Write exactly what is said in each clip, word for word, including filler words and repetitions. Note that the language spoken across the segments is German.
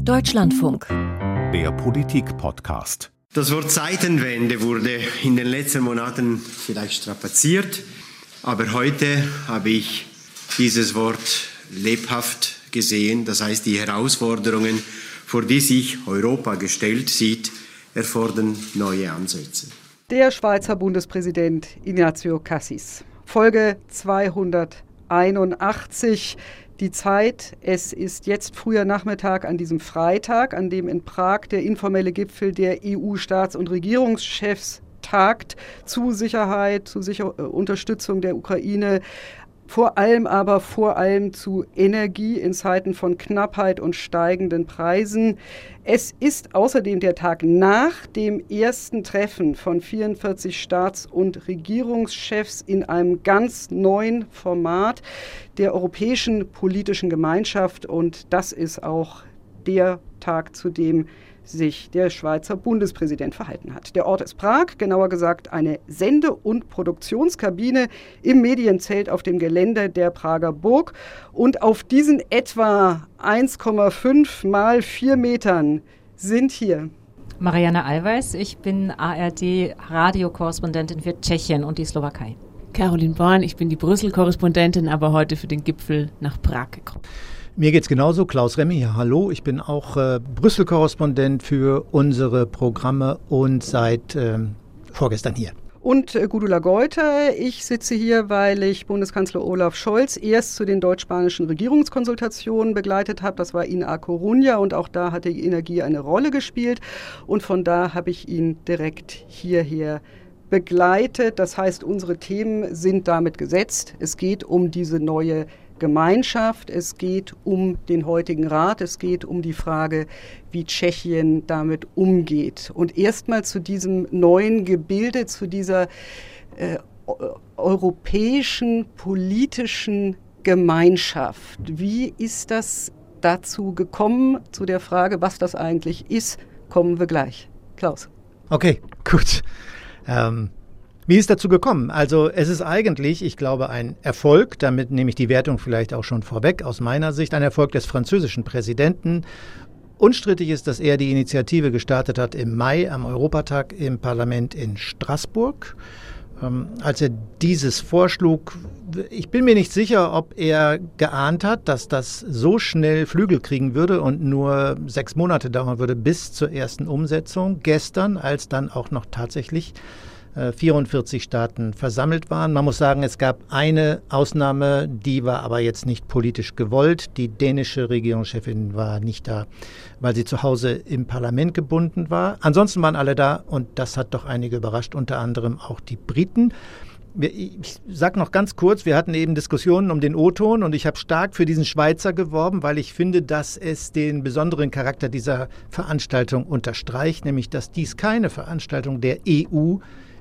Deutschlandfunk, der Politik-Podcast. Das Wort Zeitenwende wurde in den letzten Monaten vielleicht strapaziert, aber heute habe ich dieses Wort lebhaft gesehen. Das heißt, die Herausforderungen, vor die sich Europa gestellt sieht, erfordern neue Ansätze. Der Schweizer Bundespräsident Ignazio Cassis. Folge zweihunderteinundachtzig. Die Zeit, es ist jetzt früher Nachmittag an diesem Freitag, an dem in Prag der informelle Gipfel der E U-Staats- und Regierungschefs tagt, zu Sicherheit, zu Sicher- Unterstützung der Ukraine, vor allem aber vor allem zu Energie in Zeiten von Knappheit und steigenden Preisen. Es ist außerdem der Tag nach dem ersten Treffen von vierundvierzig Staats- und Regierungschefs in einem ganz neuen Format der Europäischen Politischen Gemeinschaft. Und das ist auch der Tag, zu dem sich der Schweizer Bundespräsident verhalten hat. Der Ort ist Prag, genauer gesagt eine Sende- und Produktionskabine im Medienzelt auf dem Gelände der Prager Burg. Und auf diesen etwa eins Komma fünf mal vier Metern sind hier Marianne Alweis, ich bin A R D-Radiokorrespondentin für Tschechien und die Slowakei. Caroline Born, ich bin die Brüssel-Korrespondentin, aber heute für den Gipfel nach Prag gekommen. Mir geht's genauso, Klaus Remme hier, hallo. Ich bin auch äh, Brüssel-Korrespondent für unsere Programme und seit ähm, vorgestern hier. Und äh, Gudula Geuter, ich sitze hier, weil ich Bundeskanzler Olaf Scholz erst zu den deutsch-spanischen Regierungskonsultationen begleitet habe. Das war in A Coruña und auch da hat die Energie eine Rolle gespielt. Und von da habe ich ihn direkt hierher begleitet. Das heißt, unsere Themen sind damit gesetzt. Es geht um diese neue Gemeinschaft, es geht um den heutigen Rat, es geht um die Frage, wie Tschechien damit umgeht. Und erstmal zu diesem neuen Gebilde, zu dieser äh, europäischen politischen Gemeinschaft. Wie ist das dazu gekommen, zu der Frage, was das eigentlich ist, kommen wir gleich. Klaus. Okay, gut. Ähm Wie ist dazu gekommen? Also es ist eigentlich, ich glaube, ein Erfolg, damit nehme ich die Wertung vielleicht auch schon vorweg, aus meiner Sicht ein Erfolg des französischen Präsidenten. Unstrittig ist, dass er die Initiative gestartet hat im Mai am Europatag im Parlament in Straßburg. Ähm, als er dieses vorschlug, ich bin mir nicht sicher, ob er geahnt hat, dass das so schnell Flügel kriegen würde und nur sechs Monate dauern würde bis zur ersten Umsetzung. Gestern, als dann auch noch tatsächlich vierundvierzig Staaten versammelt waren. Man muss sagen, es gab eine Ausnahme, die war aber jetzt nicht politisch gewollt. Die dänische Regierungschefin war nicht da, weil sie zu Hause im Parlament gebunden war. Ansonsten waren alle da und das hat doch einige überrascht, unter anderem auch die Briten. Ich sage noch ganz kurz, wir hatten eben Diskussionen um den O-Ton und ich habe stark für diesen Schweizer geworben, weil ich finde, dass es den besonderen Charakter dieser Veranstaltung unterstreicht, nämlich dass dies keine Veranstaltung der E U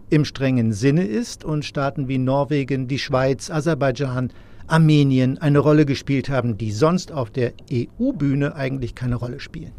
im strengen Sinne ist und Staaten wie Norwegen, die Schweiz, Aserbaidschan, Armenien eine Rolle gespielt haben, die sonst auf der E U-Bühne eigentlich keine Rolle spielen.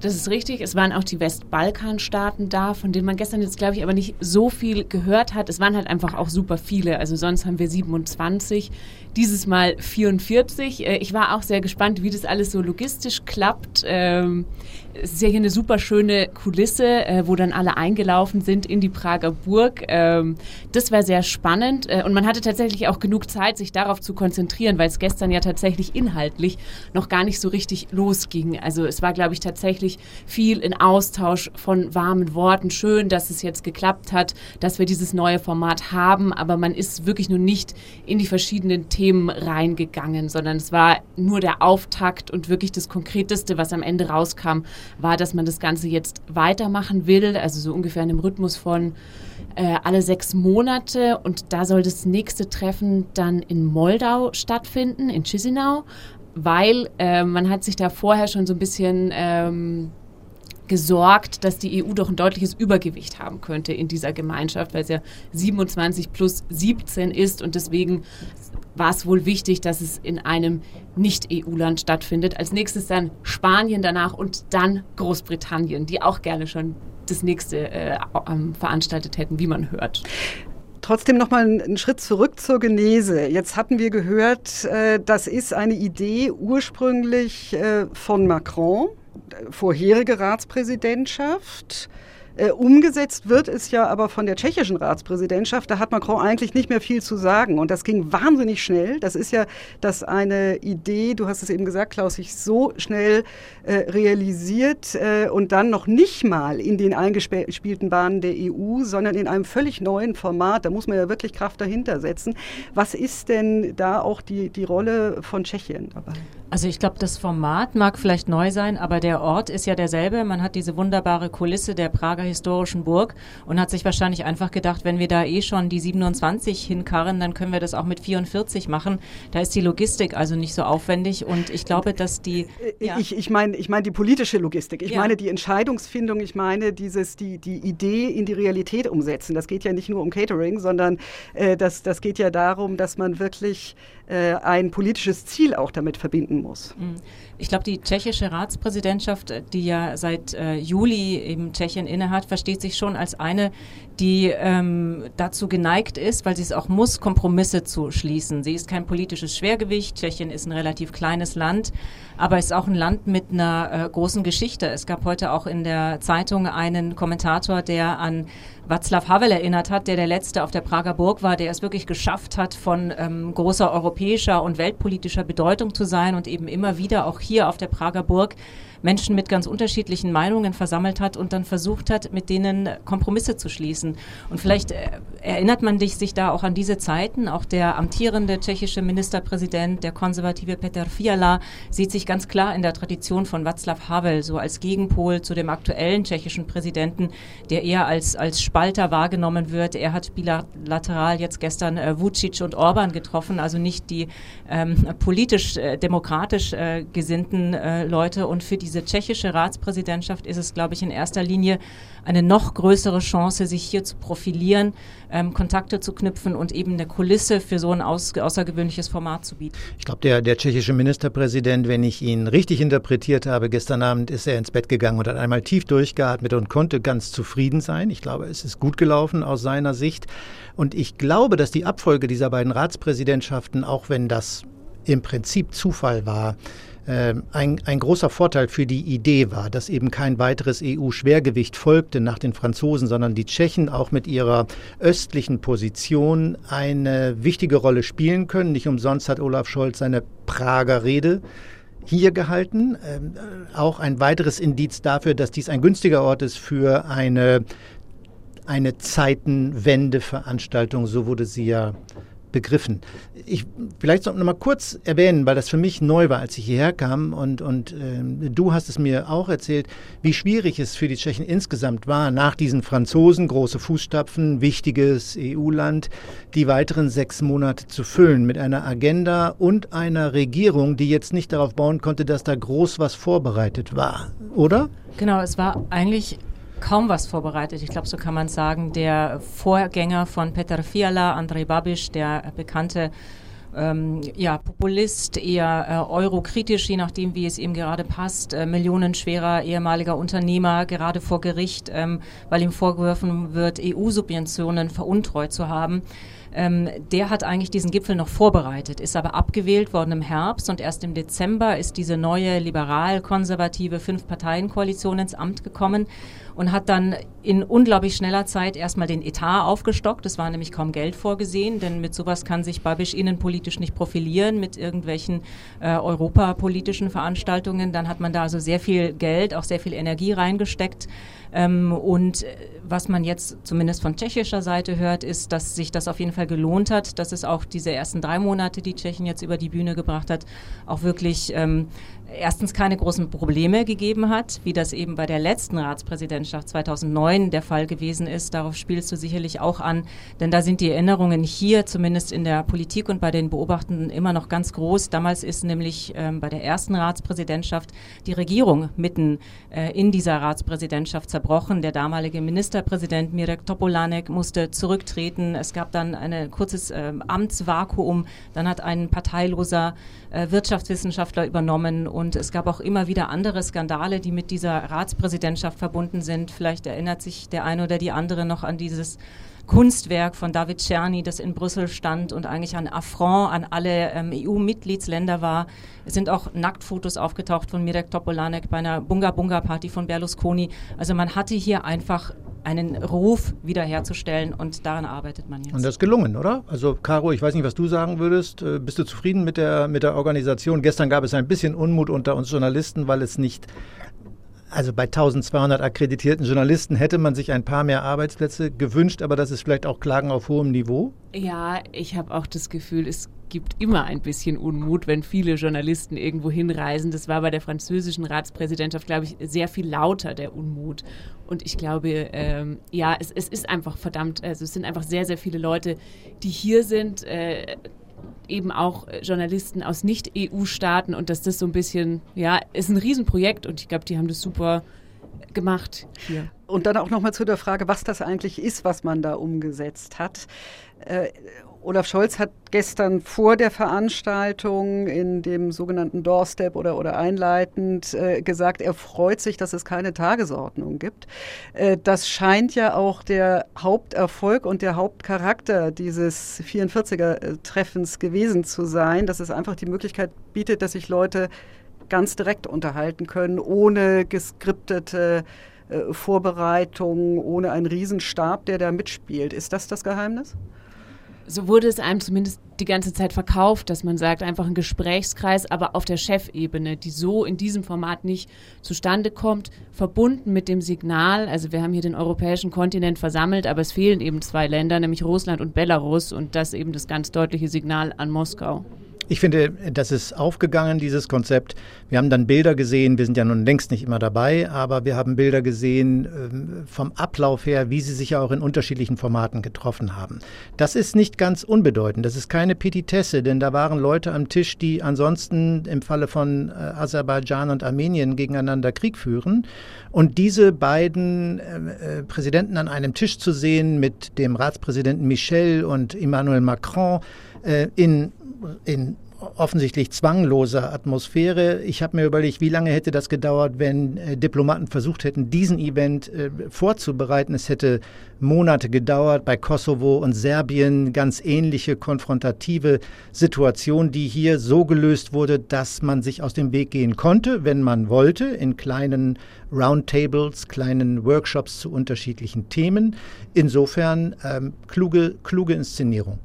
Das ist richtig. Es waren auch die Westbalkanstaaten da, von denen man gestern jetzt, glaube ich, aber nicht so viel gehört hat. Es waren halt einfach auch super viele. Also sonst haben wir siebenundzwanzig, dieses Mal vierundvierzig. Ich war auch sehr gespannt, wie das alles so logistisch klappt. Es ist ja hier eine super schöne Kulisse, wo dann alle eingelaufen sind in die Prager Burg. Das war sehr spannend und man hatte tatsächlich auch genug Zeit, sich darauf zu konzentrieren, weil es gestern ja tatsächlich inhaltlich noch gar nicht so richtig losging. Also es war, glaube ich, tatsächlich viel in Austausch von warmen Worten. Schön, dass es jetzt geklappt hat, dass wir dieses neue Format haben, aber man ist wirklich nur nicht in die verschiedenen Themen reingegangen, sondern es war nur der Auftakt und wirklich das Konkreteste, was am Ende rauskam, war, dass man das Ganze jetzt weitermachen will, also so ungefähr in einem Rhythmus von äh, alle sechs Monate und da soll das nächste Treffen dann in Moldau stattfinden, in Chisinau, weil äh, man hat sich da vorher schon so ein bisschen ähm, gesorgt, dass die E U doch ein deutliches Übergewicht haben könnte in dieser Gemeinschaft, weil es ja siebenundzwanzig plus siebzehn ist und deswegen war es wohl wichtig, dass es in einem Nicht-E U-Land stattfindet. Als nächstes dann Spanien danach und dann Großbritannien, die auch gerne schon das nächste äh, veranstaltet hätten, wie man hört. Trotzdem nochmal einen Schritt zurück zur Genese. Jetzt hatten wir gehört, das ist eine Idee ursprünglich von Macron, vorherige Ratspräsidentschaft. Umgesetzt wird es ja aber von der tschechischen Ratspräsidentschaft. Da hat Macron eigentlich nicht mehr viel zu sagen. Und das ging wahnsinnig schnell. Das ist ja, dass eine Idee, du hast es eben gesagt, Klaus, sich so schnell äh, realisiert äh, und dann noch nicht mal in den eingespielten Bahnen der E U, sondern in einem völlig neuen Format. Da muss man ja wirklich Kraft dahinter setzen. Was ist denn da auch die, die Rolle von Tschechien dabei? Also ich glaube, das Format mag vielleicht neu sein, aber der Ort ist ja derselbe. Man hat diese wunderbare Kulisse der Prager historischen Burg und hat sich wahrscheinlich einfach gedacht, wenn wir da eh schon die siebenundzwanzig hinkarren, dann können wir das auch mit vierundvierzig machen. Da ist die Logistik also nicht so aufwendig und ich glaube, dass die... Ja. Ich, ich meine ich mein die politische Logistik, ich ja. meine die Entscheidungsfindung, ich meine dieses die, die Idee in die Realität umsetzen. Das geht ja nicht nur um Catering, sondern äh, das, das geht ja darum, dass man wirklich äh, ein politisches Ziel auch damit verbinden muss. Ich glaube, die tschechische Ratspräsidentschaft, die ja seit äh, Juli eben Tschechien innehat, versteht sich schon als eine, die ähm, dazu geneigt ist, weil sie es auch muss, Kompromisse zu schließen. Sie ist kein politisches Schwergewicht. Tschechien ist ein relativ kleines Land, aber ist auch ein Land mit einer äh, großen Geschichte. Es gab heute auch in der Zeitung einen Kommentator, der an Václav Havel erinnert hat, der der Letzte auf der Prager Burg war, der es wirklich geschafft hat, von ähm, großer europäischer und weltpolitischer Bedeutung zu sein und eben immer wieder auch hier auf der Prager Burg Menschen mit ganz unterschiedlichen Meinungen versammelt hat und dann versucht hat, mit denen Kompromisse zu schließen. Und vielleicht äh, erinnert man sich da auch an diese Zeiten. Auch der amtierende tschechische Ministerpräsident, der konservative Petr Fiala, sieht sich ganz klar in der Tradition von Václav Havel, so als Gegenpol zu dem aktuellen tschechischen Präsidenten, der eher als, als Spalter wahrgenommen wird. Er hat bilateral jetzt gestern äh, Vučić und Orbán getroffen, also nicht die ähm, politisch, äh, demokratisch äh, gesinnten äh, Leute. Und für die Diese tschechische Ratspräsidentschaft ist es, glaube ich, in erster Linie eine noch größere Chance, sich hier zu profilieren, ähm, Kontakte zu knüpfen und eben eine Kulisse für so ein aus, außergewöhnliches Format zu bieten. Ich glaube, der, der tschechische Ministerpräsident, wenn ich ihn richtig interpretiert habe, gestern Abend ist er ins Bett gegangen und hat einmal tief durchgeatmet und konnte ganz zufrieden sein. Ich glaube, es ist gut gelaufen aus seiner Sicht. Und ich glaube, dass die Abfolge dieser beiden Ratspräsidentschaften, auch wenn das im Prinzip Zufall war, Ein, ein großer Vorteil für die Idee war, dass eben kein weiteres E U-Schwergewicht folgte nach den Franzosen, sondern die Tschechen auch mit ihrer östlichen Position eine wichtige Rolle spielen können. Nicht umsonst hat Olaf Scholz seine Prager Rede hier gehalten. Ähm, auch ein weiteres Indiz dafür, dass dies ein günstiger Ort ist für eine, eine Zeitenwende-Veranstaltung, so wurde sie ja begriffen. Ich vielleicht noch mal kurz erwähnen, weil das für mich neu war, als ich hierher kam und, und äh, du hast es mir auch erzählt, wie schwierig es für die Tschechen insgesamt war, nach diesen Franzosen, große Fußstapfen, wichtiges E U-Land, die weiteren sechs Monate zu füllen mit einer Agenda und einer Regierung, die jetzt nicht darauf bauen konnte, dass da groß was vorbereitet war, oder? Genau, es war eigentlich kaum was vorbereitet. Ich glaube, so kann man sagen, der Vorgänger von Petr Fiala, Andrej Babiš, der bekannte ähm, ja, Populist, eher äh, eurokritisch, je nachdem, wie es ihm gerade passt, äh, millionenschwerer ehemaliger Unternehmer, gerade vor Gericht, ähm, weil ihm vorgeworfen wird, E U-Subventionen veruntreut zu haben. Ähm, der hat eigentlich diesen Gipfel noch vorbereitet, ist aber abgewählt worden im Herbst und erst im Dezember ist diese neue liberal-konservative Fünf-Parteien-Koalition ins Amt gekommen und hat dann in unglaublich schneller Zeit erstmal den Etat aufgestockt. Es war nämlich kaum Geld vorgesehen, denn mit sowas kann sich Babiš innenpolitisch nicht profilieren, mit irgendwelchen äh, europapolitischen Veranstaltungen. Dann hat man da also sehr viel Geld, auch sehr viel Energie reingesteckt. Ähm, und was man jetzt zumindest von tschechischer Seite hört, ist, dass sich das auf jeden Fall gelohnt hat, dass es auch diese ersten drei Monate, die Tschechien jetzt über die Bühne gebracht hat, auch wirklich ähm, erstens keine großen Probleme gegeben hat, wie das eben bei der letzten Ratspräsidentschaft zweitausendneun der Fall gewesen ist. Darauf spielst du sicherlich auch an, denn da sind die Erinnerungen hier, zumindest in der Politik und bei den Beobachtenden, immer noch ganz groß. Damals ist nämlich ähm, bei der ersten Ratspräsidentschaft die Regierung mitten äh, in dieser Ratspräsidentschaft zerbrochen. Der damalige Ministerpräsident Mirek Topolanek musste zurücktreten. Es gab dann ein kurzes äh, Amtsvakuum. Dann hat ein parteiloser äh, Wirtschaftswissenschaftler übernommen. Und es gab auch immer wieder andere Skandale, die mit dieser Ratspräsidentschaft verbunden sind. Vielleicht erinnert sich der eine oder die andere noch an dieses Kunstwerk von David Czerny, das in Brüssel stand und eigentlich ein Affront an alle ähm, E U-Mitgliedsländer war. Es sind auch Nacktfotos aufgetaucht von Mirek Topolanek bei einer Bunga-Bunga-Party von Berlusconi. Also man hatte hier einfach einen Ruf wiederherzustellen und daran arbeitet man jetzt. Und das ist gelungen, oder? Also Caro, ich weiß nicht, was du sagen würdest. Bist du zufrieden mit der, mit der Organisation? Gestern gab es ein bisschen Unmut unter uns Journalisten, weil es nicht... Also bei zwölfhundert akkreditierten Journalisten hätte man sich ein paar mehr Arbeitsplätze gewünscht, aber das ist vielleicht auch Klagen auf hohem Niveau? Ja, ich habe auch das Gefühl, es gibt immer ein bisschen Unmut, wenn viele Journalisten irgendwo hinreisen. Das war bei der französischen Ratspräsidentschaft, glaube ich, sehr viel lauter, der Unmut. Und ich glaube, ähm, ja, es, es ist einfach verdammt, also es sind einfach sehr, sehr viele Leute, die hier sind, äh, eben auch Journalisten aus Nicht-E U-Staaten und dass das so ein bisschen, ja, ist ein Riesenprojekt und ich glaube, die haben das super gemacht hier. Und dann auch nochmal zu der Frage, was das eigentlich ist, was man da umgesetzt hat. Äh, Olaf Scholz hat gestern vor der Veranstaltung in dem sogenannten Doorstep oder, oder einleitend äh, gesagt, er freut sich, dass es keine Tagesordnung gibt. Äh, das scheint ja auch der Haupterfolg und der Hauptcharakter dieses vierundvierziger-Treffens gewesen zu sein, dass es einfach die Möglichkeit bietet, dass sich Leute ganz direkt unterhalten können, ohne geskriptete äh, Vorbereitungen, ohne einen Riesenstab, der da mitspielt. Ist das das Geheimnis? So wurde es einem zumindest die ganze Zeit verkauft, dass man sagt, einfach ein Gesprächskreis, aber auf der Chefebene, die so in diesem Format nicht zustande kommt, verbunden mit dem Signal, also wir haben hier den europäischen Kontinent versammelt, aber es fehlen eben zwei Länder, nämlich Russland und Belarus und das eben das ganz deutliche Signal an Moskau. Ich finde, das ist aufgegangen, dieses Konzept. Wir haben dann Bilder gesehen, wir sind ja nun längst nicht immer dabei, aber wir haben Bilder gesehen vom Ablauf her, wie sie sich ja auch in unterschiedlichen Formaten getroffen haben. Das ist nicht ganz unbedeutend, das ist keine Petitesse, denn da waren Leute am Tisch, die ansonsten im Falle von Aserbaidschan und Armenien gegeneinander Krieg führen. Und diese beiden Präsidenten an einem Tisch zu sehen mit dem Ratspräsidenten Michel und Emmanuel Macron in in offensichtlich zwangloser Atmosphäre. Ich habe mir überlegt, wie lange hätte das gedauert, wenn äh, Diplomaten versucht hätten, diesen Event äh, vorzubereiten. Es hätte Monate gedauert, bei Kosovo und Serbien ganz ähnliche konfrontative Situation, die hier so gelöst wurde, dass man sich aus dem Weg gehen konnte, wenn man wollte, in kleinen Roundtables, kleinen Workshops zu unterschiedlichen Themen. Insofern ähm, kluge, kluge Inszenierung.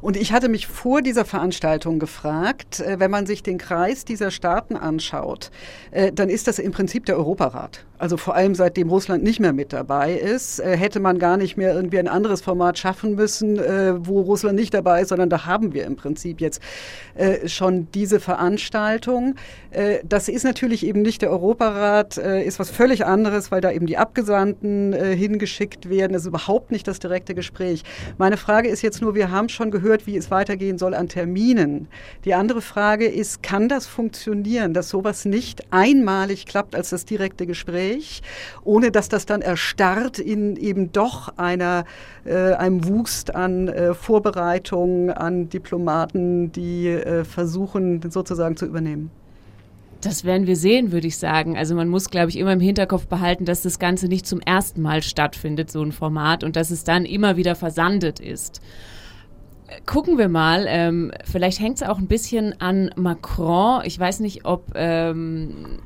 Und ich hatte mich vor dieser Veranstaltung gefragt, wenn man sich den Kreis dieser Staaten anschaut, dann ist das im Prinzip der Europarat. Also vor allem seitdem Russland nicht mehr mit dabei ist, hätte man gar nicht mehr irgendwie ein anderes Format schaffen müssen, wo Russland nicht dabei ist, sondern da haben wir im Prinzip jetzt schon diese Veranstaltung. Das ist natürlich eben nicht der Europarat, ist was völlig anderes, weil da eben die Abgesandten hingeschickt werden. Das ist überhaupt nicht das direkte Gespräch. Meine Frage ist jetzt nur, wir haben schon gehört, wie es weitergehen soll an Terminen. Die andere Frage ist, kann das funktionieren, dass sowas nicht einmalig klappt als das direkte Gespräch, ohne dass das dann erstarrt in eben doch einer, äh, einem Wuchs an äh, Vorbereitungen, an Diplomaten, die äh, versuchen sozusagen zu übernehmen? Das werden wir sehen, würde ich sagen. Also man muss, glaube ich, immer im Hinterkopf behalten, dass das Ganze nicht zum ersten Mal stattfindet, so ein Format, und dass es dann immer wieder versandet ist. Gucken wir mal, ähm, vielleicht hängt es auch ein bisschen an Macron. Ich weiß nicht, ob ähm,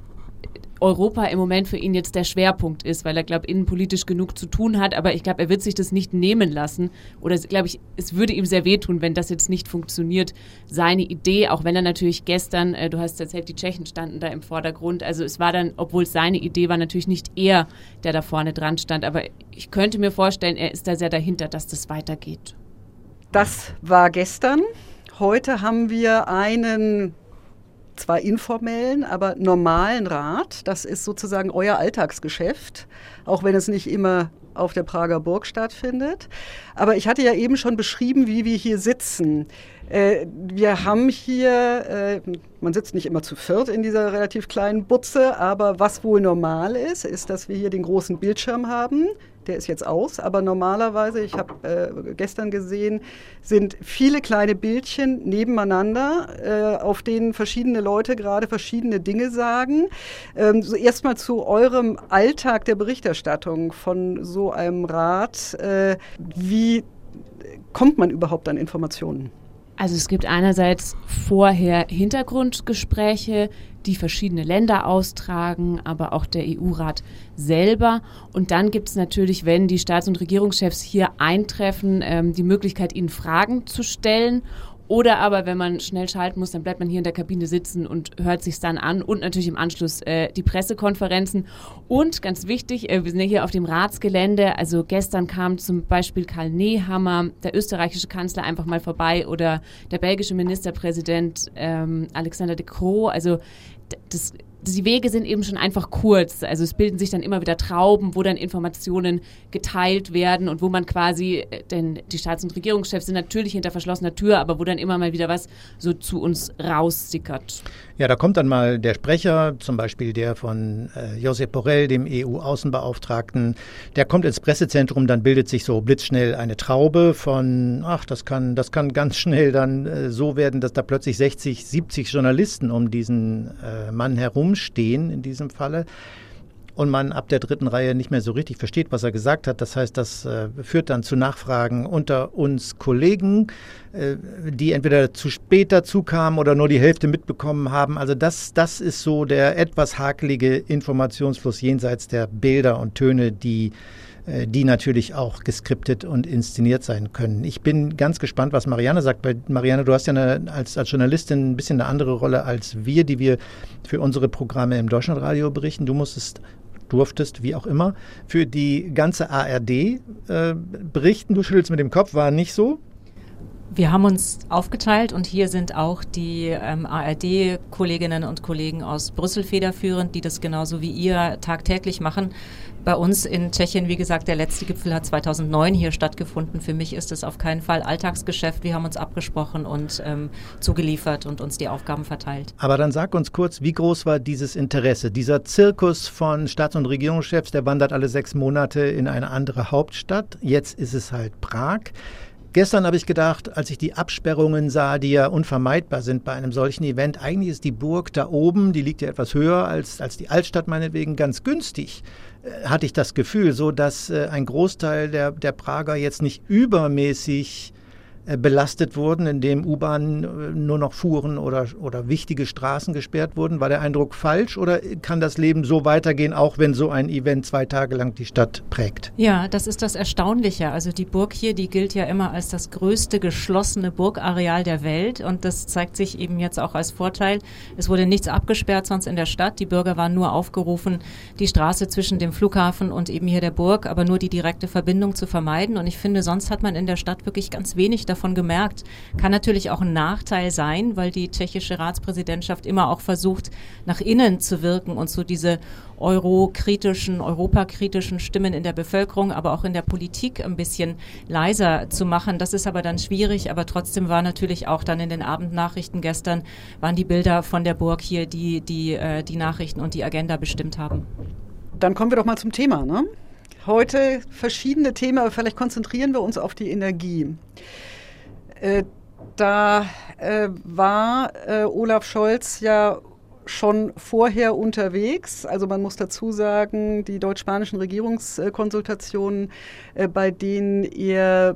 Europa im Moment für ihn jetzt der Schwerpunkt ist, weil er, glaube ich, innenpolitisch genug zu tun hat. Aber ich glaube, er wird sich das nicht nehmen lassen. Oder, glaube ich, es würde ihm sehr wehtun, wenn das jetzt nicht funktioniert, seine Idee. Auch wenn er natürlich gestern, äh, du hast erzählt, die Tschechen standen da im Vordergrund. Also es war dann, obwohl es seine Idee war, natürlich nicht er, der da vorne dran stand. Aber ich könnte mir vorstellen, er ist da sehr dahinter, dass das weitergeht. Das war gestern. Heute haben wir einen zwar informellen, aber normalen Rat. Das ist sozusagen euer Alltagsgeschäft, auch wenn es nicht immer auf der Prager Burg stattfindet. Aber ich hatte ja eben schon beschrieben, wie wir hier sitzen. Äh, wir haben hier, äh, man sitzt nicht immer zu viert in dieser relativ kleinen Butze, aber was wohl normal ist, ist, dass wir hier den großen Bildschirm haben, der ist jetzt aus, aber normalerweise, ich habe äh, gestern gesehen, sind viele kleine Bildchen nebeneinander, äh, auf denen verschiedene Leute gerade verschiedene Dinge sagen. Ähm, so erstmal zu eurem Alltag der Berichterstattung von so einem Rat. Äh, wie kommt man überhaupt an Informationen? Also es gibt einerseits vorher Hintergrundgespräche, die verschiedene Länder austragen, aber auch der E U-Rat selber. Und dann gibt es natürlich, wenn die Staats- und Regierungschefs hier eintreffen, ähm, die Möglichkeit, ihnen Fragen zu stellen. Oder aber, wenn man schnell schalten muss, dann bleibt man hier in der Kabine sitzen und hört sich es dann an. Und natürlich im Anschluss äh, die Pressekonferenzen. Und ganz wichtig, äh, wir sind ja hier auf dem Ratsgelände. Also gestern kam zum Beispiel Karl Nehammer, der österreichische Kanzler, einfach mal vorbei. Oder der belgische Ministerpräsident ähm, Alexander De Croo. Also das, das, die Wege sind eben schon einfach kurz. Also es bilden sich dann immer wieder Trauben, wo dann Informationen geteilt werden und wo man quasi, denn die Staats- und Regierungschefs sind natürlich hinter verschlossener Tür, aber wo dann immer mal wieder was so zu uns raussickert. Ja, da kommt dann mal der Sprecher, zum Beispiel der von äh, Josep Borrell, dem E U-Außenbeauftragten, der kommt ins Pressezentrum, dann bildet sich so blitzschnell eine Traube von, ach, das kann, das kann ganz schnell dann äh, so werden, dass da plötzlich sechzig, siebzig Journalisten um diesen äh, Mann herumstehen in diesem Falle. Und man ab der dritten Reihe nicht mehr so richtig versteht, was er gesagt hat. Das heißt, das äh, führt dann zu Nachfragen unter uns Kollegen, äh, die entweder zu spät dazu kamen oder nur die Hälfte mitbekommen haben. Also das, das ist so der etwas hakelige Informationsfluss jenseits der Bilder und Töne, die, äh, die natürlich auch geskriptet und inszeniert sein können. Ich bin ganz gespannt, was Marianne sagt. Weil Marianne, du hast ja eine, als, als Journalistin ein bisschen eine andere Rolle als wir, die wir für unsere Programme im Deutschlandradio berichten. Du musstest durftest, wie auch immer, für die ganze A R D äh, berichten. Du schüttelst mit dem Kopf, war nicht so? Wir haben uns aufgeteilt und hier sind auch die ähm, A R D-Kolleginnen und Kollegen aus Brüssel federführend, die das genauso wie ihr tagtäglich machen. Bei uns in Tschechien, wie gesagt, der letzte Gipfel hat zweitausendneun hier stattgefunden. Für mich ist es auf keinen Fall Alltagsgeschäft. Wir haben uns abgesprochen und ähm, zugeliefert und uns die Aufgaben verteilt. Aber dann sag uns kurz, wie groß war dieses Interesse? Dieser Zirkus von Staats- und Regierungschefs, der wandert alle sechs Monate in eine andere Hauptstadt. Jetzt ist es halt Prag. Gestern habe ich gedacht, als ich die Absperrungen sah, die ja unvermeidbar sind bei einem solchen Event, eigentlich ist die Burg da oben, die liegt ja etwas höher als, als die Altstadt meinetwegen, ganz günstig, äh, hatte ich das Gefühl, so dass äh, ein Großteil der, der Prager jetzt nicht übermäßig äh, belastet wurden, indem U-Bahnen äh, nur noch fuhren oder, oder wichtige Straßen gesperrt wurden. War der Eindruck falsch oder kann das Leben so weitergehen, auch wenn so ein Event zwei Tage lang die Stadt prägt? Ja, das ist das Erstaunliche. Also die Burg hier, die gilt ja immer als das größte geschlossene Burgareal der Welt und das zeigt sich eben jetzt auch als Vorteil. Es wurde nichts abgesperrt sonst in der Stadt. Die Bürger waren nur aufgerufen, die Straße zwischen dem Flughafen und eben hier der Burg, aber nur die direkte Verbindung zu vermeiden. Und ich finde, sonst hat man in der Stadt wirklich ganz wenig davon gemerkt. Kann natürlich auch ein Nachteil sein, weil die tschechische Ratspräsidentschaft immer auch versucht, nach innen zu wirken und so diese eurokritischen, europakritischen Stimmen in der Bevölkerung, aber auch in der Politik ein bisschen leiser zu machen. Das ist aber dann schwierig, aber trotzdem war natürlich auch dann in den Abendnachrichten gestern, waren die Bilder von der Burg hier, die die, äh, die Nachrichten und die Agenda bestimmt haben. Dann kommen wir doch mal zum Thema, ne? Heute verschiedene Themen, aber vielleicht konzentrieren wir uns auf die Energie. Äh, da äh, war äh, Olaf Scholz ja schon vorher unterwegs. Also man muss dazu sagen, die deutsch-spanischen Regierungskonsultationen, bei denen er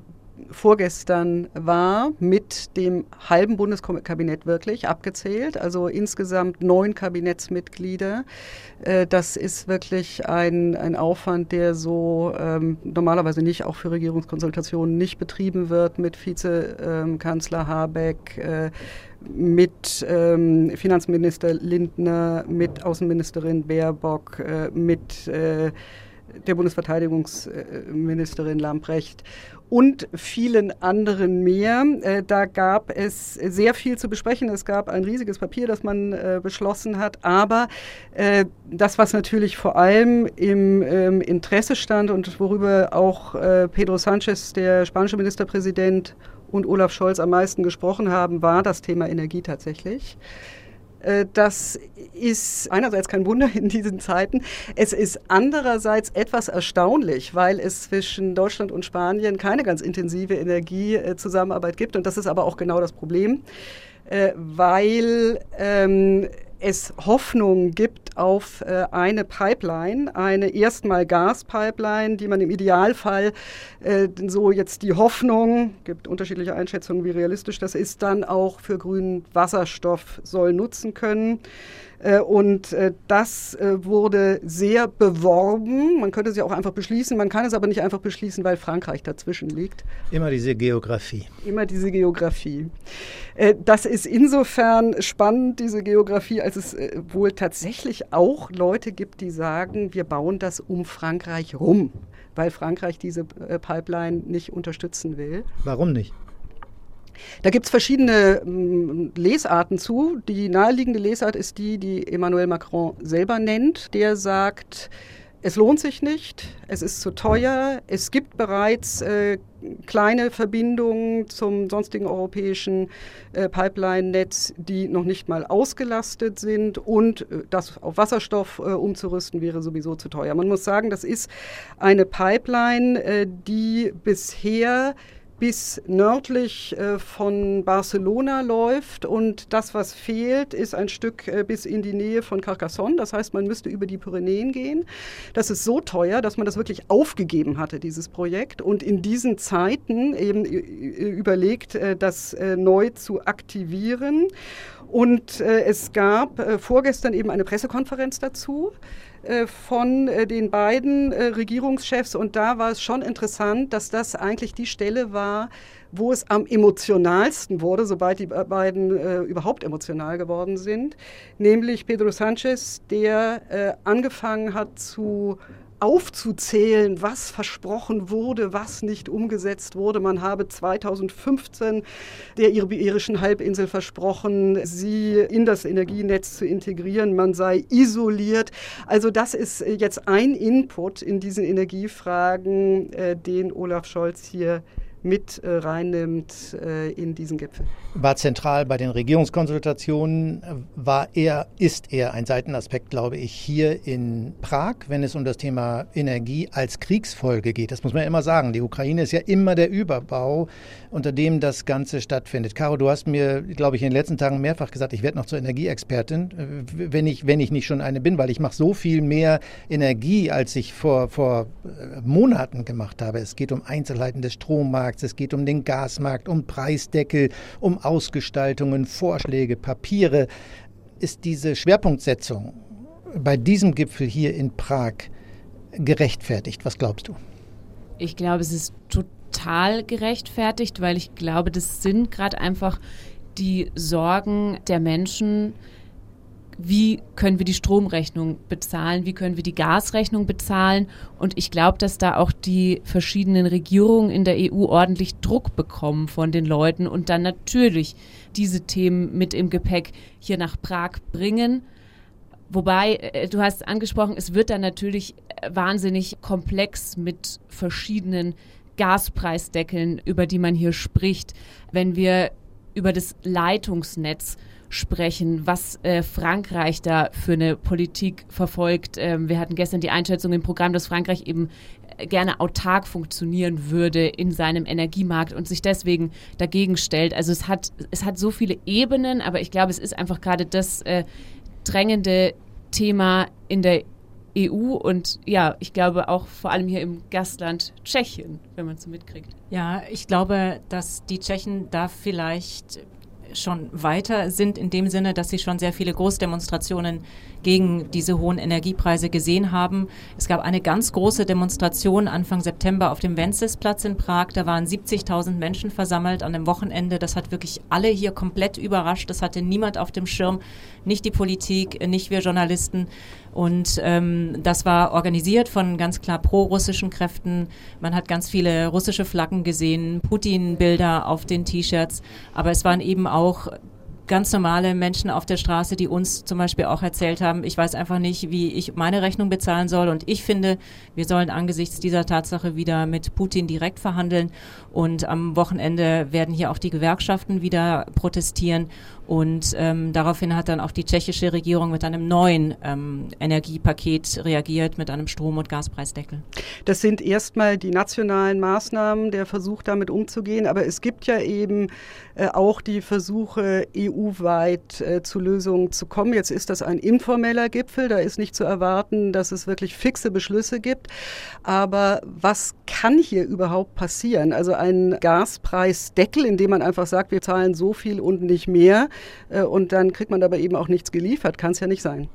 vorgestern war, mit dem halben Bundeskabinett wirklich abgezählt, also insgesamt neun Kabinettsmitglieder. Das ist wirklich ein, ein Aufwand, der so ähm, normalerweise nicht auch für Regierungskonsultationen nicht betrieben wird mit Vizekanzler Habeck, äh, mit ähm, Finanzminister Lindner, mit Außenministerin Baerbock, äh, mit äh, der Bundesverteidigungsministerin Lambrecht und vielen anderen mehr. Äh, da gab es sehr viel zu besprechen. Es gab ein riesiges Papier, das man äh, beschlossen hat. Aber äh, das, was natürlich vor allem im ähm, Interesse stand und worüber auch äh, Pedro Sánchez, der spanische Ministerpräsident, und Olaf Scholz am meisten gesprochen haben, war das Thema Energie tatsächlich. Das ist einerseits kein Wunder in diesen Zeiten. Es ist andererseits etwas erstaunlich, weil es zwischen Deutschland und Spanien keine ganz intensive Energiezusammenarbeit gibt. Und das ist aber auch genau das Problem, weil es Hoffnung gibt auf eine Pipeline, eine erstmal Gaspipeline, die man im Idealfall so jetzt die Hoffnung, gibt unterschiedliche Einschätzungen, wie realistisch das ist, dann auch für grünen Wasserstoff soll nutzen können. Und das wurde sehr beworben. Man könnte es ja auch einfach beschließen. Man kann es aber nicht einfach beschließen, weil Frankreich dazwischen liegt. Immer diese Geografie. Immer diese Geografie. Das ist insofern spannend, diese Geografie, als es wohl tatsächlich auch Leute gibt, die sagen, wir bauen das um Frankreich rum, weil Frankreich diese Pipeline nicht unterstützen will. Warum nicht? Da gibt es verschiedene ähm, Lesarten zu. Die naheliegende Lesart ist die, die Emmanuel Macron selber nennt. Der sagt, es lohnt sich nicht, es ist zu teuer, es gibt bereits äh, kleine Verbindungen zum sonstigen europäischen äh, Pipeline-Netz, die noch nicht mal ausgelastet sind, und äh, das auf Wasserstoff äh, umzurüsten wäre sowieso zu teuer. Man muss sagen, das ist eine Pipeline, äh, die bisher bis nördlich äh, von Barcelona läuft, und das, was fehlt, ist ein Stück äh, bis in die Nähe von Carcassonne. Das heißt, man müsste über die Pyrenäen gehen. Das ist so teuer, dass man das wirklich aufgegeben hatte, dieses Projekt, und in diesen Zeiten eben äh, überlegt, äh, das äh, neu zu aktivieren. Und äh, es gab äh, vorgestern eben eine Pressekonferenz dazu äh, von äh, den beiden äh, Regierungschefs, und da war es schon interessant, dass das eigentlich die Stelle war, wo es am emotionalsten wurde, sobald die beiden äh, überhaupt emotional geworden sind, nämlich Pedro Sánchez, der äh, angefangen hat zu aufzuzählen, was versprochen wurde, was nicht umgesetzt wurde. Man habe zweitausendfünfzehn der iberischen Halbinsel versprochen, sie in das Energienetz zu integrieren. Man sei isoliert. Also das ist jetzt ein Input in diesen Energiefragen, den Olaf Scholz hier mit reinnimmt in diesen Gipfel. War zentral bei den Regierungskonsultationen, war er, ist er ein Seitenaspekt, glaube ich, hier in Prag, wenn es um das Thema Energie als Kriegsfolge geht. Das muss man ja immer sagen. Die Ukraine ist ja immer der Überbau, unter dem das Ganze stattfindet. Caro, du hast mir, glaube ich, in den letzten Tagen mehrfach gesagt, ich werde noch zur Energieexpertin, wenn ich, wenn ich nicht schon eine bin, weil ich mache so viel mehr Energie, als ich vor, vor Monaten gemacht habe. Es geht um Einzelheiten des Strommarkts. Es geht um den Gasmarkt, um Preisdeckel, um Ausgestaltungen, Vorschläge, Papiere. Ist diese Schwerpunktsetzung bei diesem Gipfel hier in Prag gerechtfertigt? Was glaubst du? Ich glaube, es ist total gerechtfertigt, weil ich glaube, das sind gerade einfach die Sorgen der Menschen. Wie können wir die Stromrechnung bezahlen? Wie können wir die Gasrechnung bezahlen? Und ich glaube, dass da auch die verschiedenen Regierungen in der E U ordentlich Druck bekommen von den Leuten und dann natürlich diese Themen mit im Gepäck hier nach Prag bringen. Wobei, du hast angesprochen, es wird dann natürlich wahnsinnig komplex mit verschiedenen Gaspreisdeckeln, über die man hier spricht, wenn wir über das Leitungsnetz sprechen, was äh, Frankreich da für eine Politik verfolgt. Ähm, wir hatten gestern die Einschätzung im Programm, dass Frankreich eben gerne autark funktionieren würde in seinem Energiemarkt und sich deswegen dagegen stellt. Also es hat, es hat so viele Ebenen, aber ich glaube, es ist einfach gerade das äh, drängende Thema in der E U und ja, ich glaube auch vor allem hier im Gastland Tschechien, wenn man es so mitkriegt. Ja, ich glaube, dass die Tschechen da vielleicht schon weiter sind in dem Sinne, dass sie schon sehr viele Großdemonstrationen gegen diese hohen Energiepreise gesehen haben. Es gab eine ganz große Demonstration Anfang September auf dem Wenzelsplatz in Prag. Da waren siebzigtausend Menschen versammelt an dem Wochenende. Das hat wirklich alle hier komplett überrascht. Das hatte niemand auf dem Schirm, nicht die Politik, nicht wir Journalisten. Und ähm, das war organisiert von ganz klar pro-russischen Kräften. Man hat ganz viele russische Flaggen gesehen, Putin-Bilder auf den T-Shirts. Aber es waren eben auch ganz normale Menschen auf der Straße, die uns zum Beispiel auch erzählt haben, ich weiß einfach nicht, wie ich meine Rechnung bezahlen soll. Und ich finde, wir sollen angesichts dieser Tatsache wieder mit Putin direkt verhandeln. Und am Wochenende werden hier auch die Gewerkschaften wieder protestieren. Und ähm, daraufhin hat dann auch die tschechische Regierung mit einem neuen ähm, Energiepaket reagiert, mit einem Strom- und Gaspreisdeckel. Das sind erstmal die nationalen Maßnahmen, der Versuch, damit umzugehen. Aber es gibt ja eben äh, auch die Versuche, E U-weit äh, zu Lösungen zu kommen. Jetzt ist das ein informeller Gipfel. Da ist nicht zu erwarten, dass es wirklich fixe Beschlüsse gibt. Aber was kann hier überhaupt passieren? Also ein Gaspreisdeckel, indem man einfach sagt, wir zahlen so viel und nicht mehr. Und dann kriegt man dabei eben auch nichts geliefert. Kann es ja nicht sein.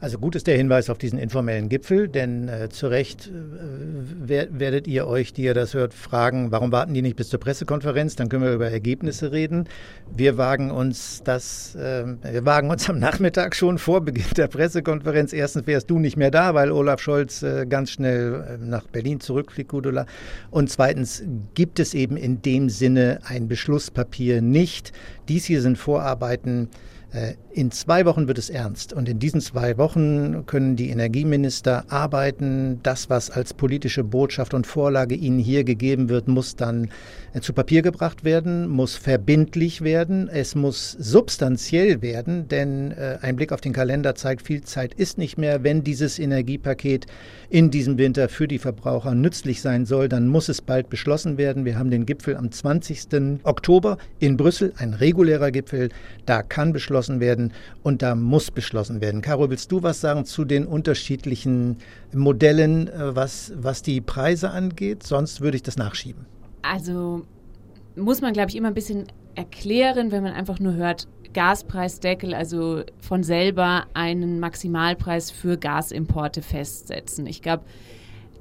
Also gut ist der Hinweis auf diesen informellen Gipfel, denn äh, zu Recht äh, wer, werdet ihr euch, die ihr das hört, fragen, warum warten die nicht bis zur Pressekonferenz? Dann können wir über Ergebnisse reden. Wir wagen uns das, äh, wir wagen uns am Nachmittag schon vor Beginn der Pressekonferenz. Erstens wärst du nicht mehr da, weil Olaf Scholz äh, ganz schnell äh, nach Berlin zurückfliegt, Gudula. Und zweitens gibt es eben in dem Sinne ein Beschlusspapier nicht. Dies hier sind Vorarbeiten. In zwei Wochen wird es ernst und in diesen zwei Wochen können die Energieminister arbeiten. Das, was als politische Botschaft und Vorlage ihnen hier gegeben wird, muss dann zu Papier gebracht werden, muss verbindlich werden, es muss substanziell werden, denn ein Blick auf den Kalender zeigt, viel Zeit ist nicht mehr. Wenn dieses Energiepaket in diesem Winter für die Verbraucher nützlich sein soll, dann muss es bald beschlossen werden. Wir haben den Gipfel am zwanzigsten Oktober in Brüssel, ein regulärer Gipfel, da kann beschlossen werden und da muss beschlossen werden. Caro, willst du was sagen zu den unterschiedlichen Modellen, was, was die Preise angeht? Sonst würde ich das nachschieben. Also muss man, glaube ich, immer ein bisschen erklären, wenn man einfach nur hört, Gaspreisdeckel, also von selber einen Maximalpreis für Gasimporte festsetzen. Ich glaube,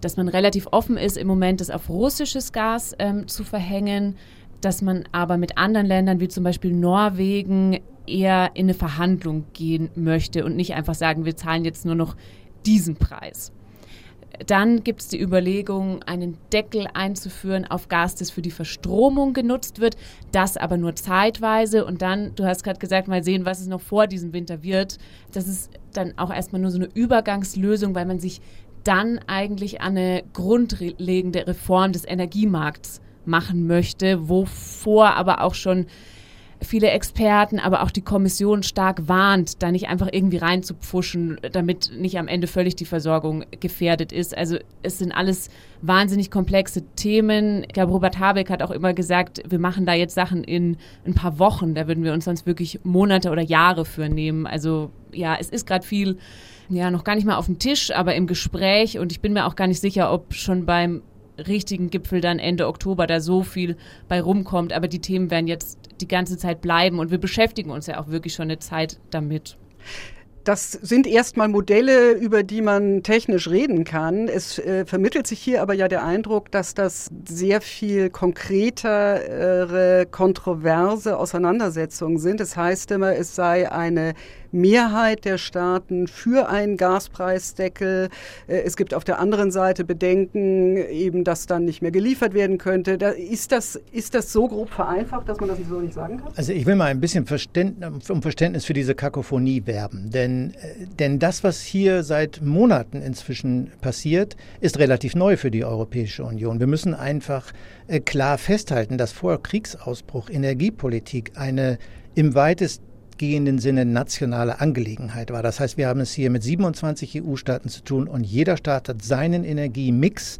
dass man relativ offen ist, im Moment das auf russisches Gas ähm, zu verhängen, dass man aber mit anderen Ländern, wie zum Beispiel Norwegen, eher in eine Verhandlung gehen möchte und nicht einfach sagen, wir zahlen jetzt nur noch diesen Preis. Dann gibt es die Überlegung, einen Deckel einzuführen auf Gas, das für die Verstromung genutzt wird, das aber nur zeitweise und dann, du hast gerade gesagt, mal sehen, was es noch vor diesem Winter wird. Das ist dann auch erstmal nur so eine Übergangslösung, weil man sich dann eigentlich an eine grundlegende Reform des Energiemarkts machen möchte, wovor aber auch schon viele Experten, aber auch die Kommission stark warnt, da nicht einfach irgendwie reinzupfuschen, damit nicht am Ende völlig die Versorgung gefährdet ist. Also es sind alles wahnsinnig komplexe Themen. Ich glaube, Robert Habeck hat auch immer gesagt, wir machen da jetzt Sachen in ein paar Wochen. Da würden wir uns sonst wirklich Monate oder Jahre für nehmen. Also ja, es ist gerade viel, ja, noch gar nicht mal auf dem Tisch, aber im Gespräch. Und ich bin mir auch gar nicht sicher, ob schon beim richtigen Gipfel dann Ende Oktober da so viel bei rumkommt. Aber die Themen werden jetzt die ganze Zeit bleiben und wir beschäftigen uns ja auch wirklich schon eine Zeit damit. Das sind erstmal Modelle, über die man technisch reden kann. Es äh, vermittelt sich hier aber ja der Eindruck, dass das sehr viel konkretere, kontroverse Auseinandersetzungen sind. Das heißt immer, es sei eine Mehrheit der Staaten für einen Gaspreisdeckel. Es gibt auf der anderen Seite Bedenken, eben, dass dann nicht mehr geliefert werden könnte. Da ist, das, ist das so grob vereinfacht, dass man das so nicht sagen kann? Also ich will mal ein bisschen Verständnis, um Verständnis für diese Kakophonie werben. Denn, denn das, was hier seit Monaten inzwischen passiert, ist relativ neu für die Europäische Union. Wir müssen einfach klar festhalten, dass vor Kriegsausbruch Energiepolitik eine im weitesten gehenden Sinne nationale Angelegenheit war. Das heißt, wir haben es hier mit siebenundzwanzig E U-Staaten zu tun und jeder Staat hat seinen Energiemix.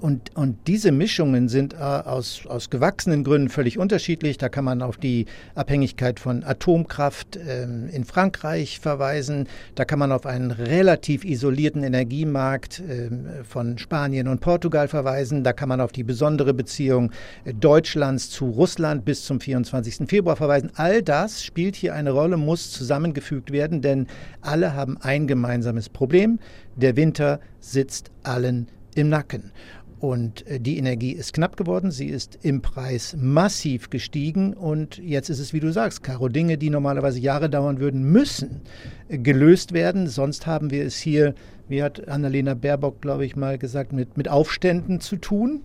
Und, und diese Mischungen sind aus, aus gewachsenen Gründen völlig unterschiedlich. Da kann man auf die Abhängigkeit von Atomkraft ähm, in Frankreich verweisen. Da kann man auf einen relativ isolierten Energiemarkt ähm, von Spanien und Portugal verweisen. Da kann man auf die besondere Beziehung Deutschlands zu Russland bis zum vierundzwanzigsten Februar verweisen. All das spielt hier eine Rolle, muss zusammengefügt werden, denn alle haben ein gemeinsames Problem. Der Winter sitzt allen im Nacken. Und die Energie ist knapp geworden, sie ist im Preis massiv gestiegen und jetzt ist es, wie du sagst, Caro, Dinge, die normalerweise Jahre dauern würden, müssen gelöst werden. Sonst haben wir es hier, wie hat Annalena Baerbock, glaube ich, mal gesagt, mit, mit Aufständen zu tun.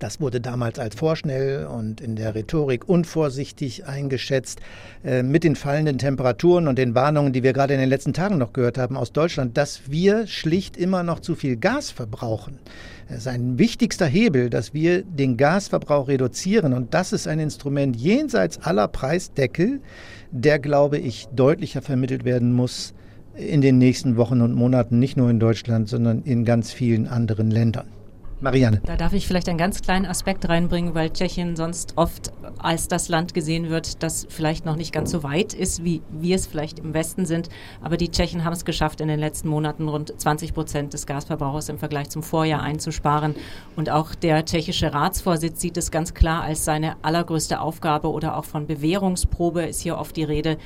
Das wurde damals als vorschnell und in der Rhetorik unvorsichtig eingeschätzt. Äh, mit den fallenden Temperaturen und den Warnungen, die wir gerade in den letzten Tagen noch gehört haben aus Deutschland, dass wir schlicht immer noch zu viel Gas verbrauchen. Das ist ein wichtigster Hebel, dass wir den Gasverbrauch reduzieren. Und das ist ein Instrument jenseits aller Preisdeckel, der, glaube ich, deutlicher vermittelt werden muss in den nächsten Wochen und Monaten, nicht nur in Deutschland, sondern in ganz vielen anderen Ländern. Marianne. Da darf ich vielleicht einen ganz kleinen Aspekt reinbringen, weil Tschechien sonst oft als das Land gesehen wird, das vielleicht noch nicht ganz so weit ist, wie wir es vielleicht im Westen sind. Aber die Tschechen haben es geschafft, in den letzten Monaten rund zwanzig Prozent des Gasverbrauchs im Vergleich zum Vorjahr einzusparen. Und auch der tschechische Ratsvorsitz sieht es ganz klar als seine allergrößte Aufgabe, oder auch von Bewährungsprobe ist hier oft die Rede,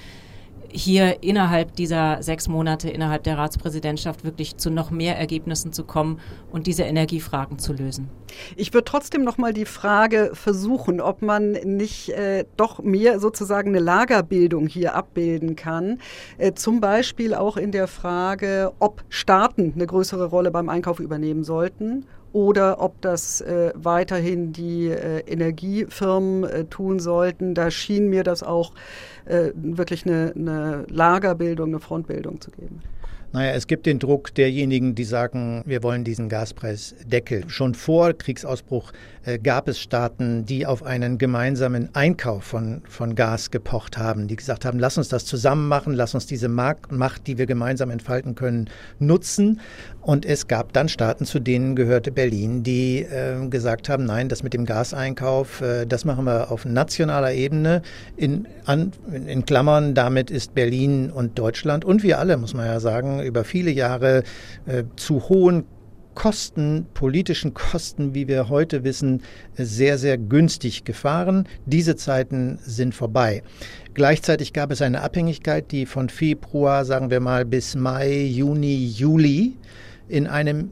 hier innerhalb dieser sechs Monate, innerhalb der Ratspräsidentschaft wirklich zu noch mehr Ergebnissen zu kommen und diese Energiefragen zu lösen. Ich würde trotzdem noch mal die Frage versuchen, ob man nicht äh, doch mehr sozusagen eine Lagerbildung hier abbilden kann. Äh, zum Beispiel auch in der Frage, ob Staaten eine größere Rolle beim Einkauf übernehmen sollten. Oder ob das äh, weiterhin die äh, Energiefirmen äh, tun sollten. Da schien mir das auch äh, wirklich eine, eine Lagerbildung, eine Frontbildung zu geben. Naja, es gibt den Druck derjenigen, die sagen, wir wollen diesen Gaspreisdeckel. Schon vor Kriegsausbruch äh, gab es Staaten, die auf einen gemeinsamen Einkauf von, von Gas gepocht haben, die gesagt haben, lass uns das zusammen machen, lass uns diese Marktmacht, die wir gemeinsam entfalten können, nutzen. Und es gab dann Staaten, zu denen gehörte Berlin, die äh, gesagt haben, nein, das mit dem Gaseinkauf, äh, das machen wir auf nationaler Ebene. In, an, in Klammern, damit ist Berlin und Deutschland und wir alle, muss man ja sagen, über viele Jahre äh, zu hohen Kosten, politischen Kosten, wie wir heute wissen, sehr, sehr günstig gefahren. Diese Zeiten sind vorbei. Gleichzeitig gab es eine Abhängigkeit, die von Februar, sagen wir mal, bis Mai, Juni, Juli in einem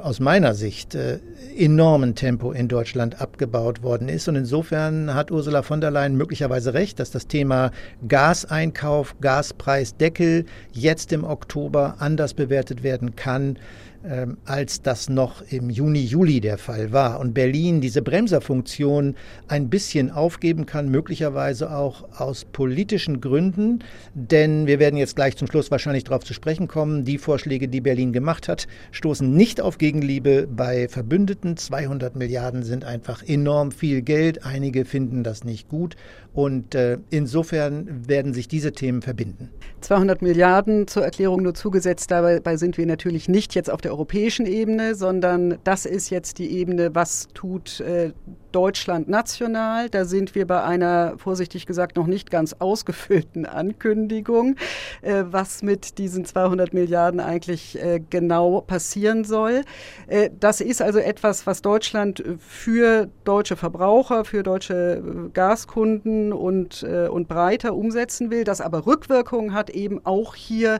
aus meiner Sicht äh, enormen Tempo in Deutschland abgebaut worden ist. Und insofern hat Ursula von der Leyen möglicherweise recht, dass das Thema Gaseinkauf, Gaspreisdeckel jetzt im Oktober anders bewertet werden kann, ähm, als das noch im Juni, Juli der Fall war. Und Berlin diese Bremserfunktion ein bisschen aufgeben kann, möglicherweise auch aus politischen Gründen. Denn wir werden jetzt gleich zum Schluss wahrscheinlich darauf zu sprechen kommen, die Vorschläge, die Berlin gemacht hat, stoßen nicht auf Gegenliebe bei Verbündeten. zweihundert Milliarden sind einfach enorm viel Geld. Einige finden das nicht gut. Und äh, insofern werden sich diese Themen verbinden. zweihundert Milliarden zur Erklärung nur zugesetzt. Dabei sind wir natürlich nicht jetzt auf der europäischen Ebene, sondern das ist jetzt die Ebene, was tut äh, Deutschland national. Da sind wir bei einer, vorsichtig gesagt, noch nicht ganz ausgefüllten Ankündigung, äh, was mit diesen zweihundert Milliarden eigentlich äh, genau passieren soll. Äh, das ist also etwas, was Deutschland für deutsche Verbraucher, für deutsche Gaskunden und, äh, und breiter umsetzen will, das aber Rückwirkungen hat eben auch hier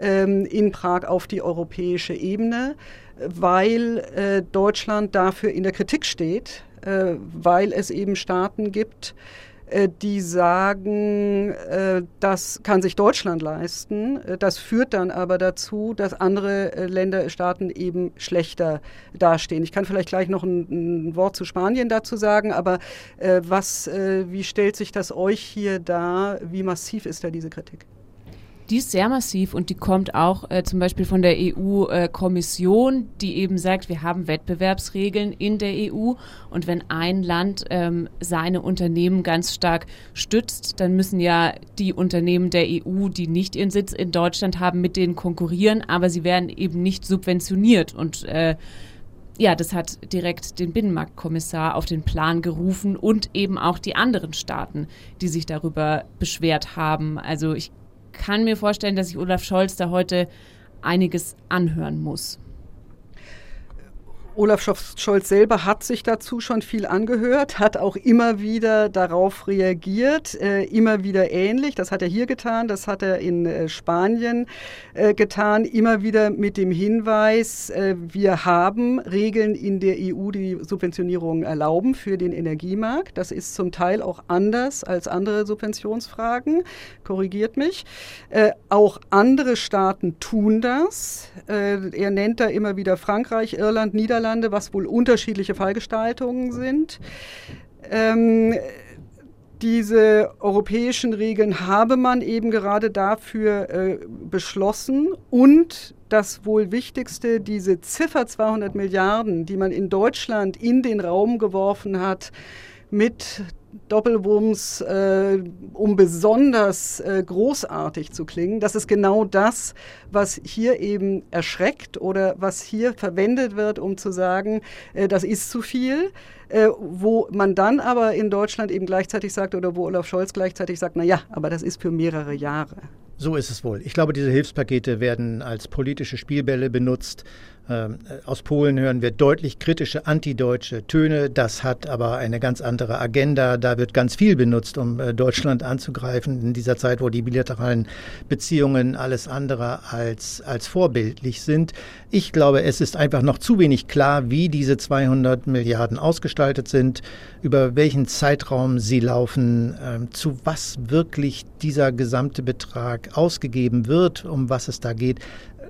ähm, in Prag auf die europäische Ebene, weil äh, Deutschland dafür in der Kritik steht, äh, weil es eben Staaten gibt, äh, die sagen, äh, das kann sich Deutschland leisten. Das führt dann aber dazu, dass andere äh, Länder, Staaten eben schlechter dastehen. Ich kann vielleicht gleich noch ein, ein Wort zu Spanien dazu sagen, aber äh, was, äh, wie stellt sich das euch hier dar? Wie massiv ist da diese Kritik? Die ist sehr massiv und die kommt auch äh, zum Beispiel von der E U-Kommission, die eben sagt, wir haben Wettbewerbsregeln in der E U und wenn ein Land ähm, seine Unternehmen ganz stark stützt, dann müssen ja die Unternehmen der E U, die nicht ihren Sitz in Deutschland haben, mit denen konkurrieren, aber sie werden eben nicht subventioniert und äh, ja, das hat direkt den Binnenmarktkommissar auf den Plan gerufen und eben auch die anderen Staaten, die sich darüber beschwert haben. Also ich kann mir vorstellen, dass sich Olaf Scholz da heute einiges anhören muss. Olaf Scholz selber hat sich dazu schon viel angehört, hat auch immer wieder darauf reagiert, äh, immer wieder ähnlich. Das hat er hier getan, das hat er in äh, Spanien äh, getan, immer wieder mit dem Hinweis, äh, wir haben Regeln in der E U, die Subventionierungen erlauben für den Energiemarkt. Das ist zum Teil auch anders als andere Subventionsfragen, korrigiert mich. Äh, auch andere Staaten tun das. Äh, er nennt da immer wieder Frankreich, Irland, Niederlande. Niederlande, was wohl unterschiedliche Fallgestaltungen sind. Ähm, diese europäischen Regeln habe man eben gerade dafür äh, beschlossen. Und das wohl Wichtigste, diese Ziffer zweihundert Milliarden, die man in Deutschland in den Raum geworfen hat, mit Doppelwumms, äh, um besonders äh, großartig zu klingen. Das ist genau das, was hier eben erschreckt oder was hier verwendet wird, um zu sagen, äh, das ist zu viel. Äh, wo man dann aber in Deutschland eben gleichzeitig sagt oder wo Olaf Scholz gleichzeitig sagt, na ja, aber das ist für mehrere Jahre. So ist es wohl. Ich glaube, diese Hilfspakete werden als politische Spielbälle benutzt. Ähm, aus Polen hören wir deutlich kritische antideutsche Töne. Das hat aber eine ganz andere Agenda. Da wird ganz viel benutzt, um äh, Deutschland anzugreifen. In dieser Zeit, wo die bilateralen Beziehungen alles andere als, als vorbildlich sind. Ich glaube, es ist einfach noch zu wenig klar, wie diese zweihundert Milliarden ausgestaltet sind, über welchen Zeitraum sie laufen, äh, zu was wirklich dieser gesamte Betrag ausgegeben wird, um was es da geht.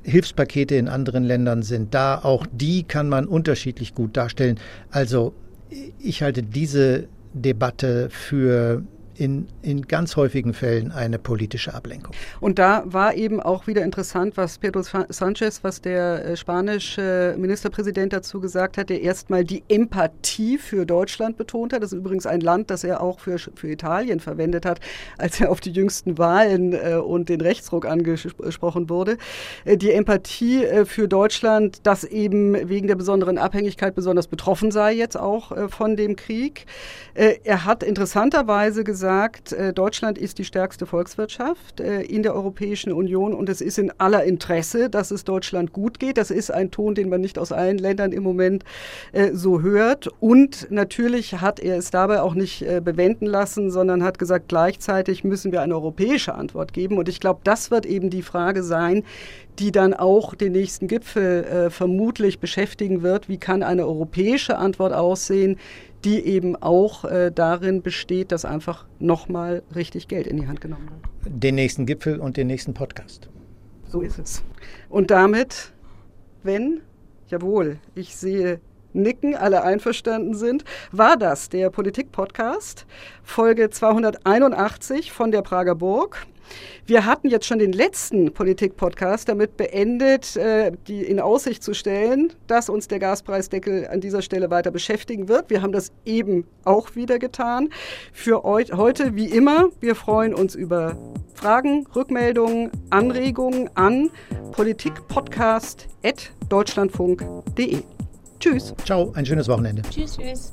Hilfspakete in anderen Ländern sind da, auch die kann man unterschiedlich gut darstellen. Also ich halte diese Debatte für in, in ganz häufigen Fällen eine politische Ablenkung. Und da war eben auch wieder interessant, was Pedro Sánchez, was der spanische Ministerpräsident dazu gesagt hat, der erstmal die Empathie für Deutschland betont hat. Das ist übrigens ein Land, das er auch für, für Italien verwendet hat, als er auf die jüngsten Wahlen äh, und den Rechtsruck angesprochen wurde. Äh, die Empathie äh, für Deutschland, das eben wegen der besonderen Abhängigkeit besonders betroffen sei jetzt auch äh, von dem Krieg. Äh, er hat interessanterweise gesagt, Sagt, Deutschland ist die stärkste Volkswirtschaft in der Europäischen Union und es ist in aller Interesse, dass es Deutschland gut geht. Das ist ein Ton, den man nicht aus allen Ländern im Moment so hört. Und natürlich hat er es dabei auch nicht bewenden lassen, sondern hat gesagt, gleichzeitig müssen wir eine europäische Antwort geben. Und ich glaube, das wird eben die Frage sein, die dann auch den nächsten Gipfel vermutlich beschäftigen wird. Wie kann eine europäische Antwort aussehen, die eben auch äh, darin besteht, dass einfach nochmal richtig Geld in die Hand genommen wird. Den nächsten Gipfel und den nächsten Podcast. So ist es. Und damit, wenn, jawohl, ich sehe Nicken, alle einverstanden sind, war das der Politik-Podcast, Folge zweihunderteinundachtzig von der Prager Burg. Wir hatten jetzt schon den letzten Politik-Podcast damit beendet, äh, die in Aussicht zu stellen, dass uns der Gaspreisdeckel an dieser Stelle weiter beschäftigen wird. Wir haben das eben auch wieder getan. Für euch heute wie immer, wir freuen uns über Fragen, Rückmeldungen, Anregungen an politikpodcast punkt deutschlandfunk punkt de. Tschüss. Ciao, ein schönes Wochenende. Tschüss, tschüss.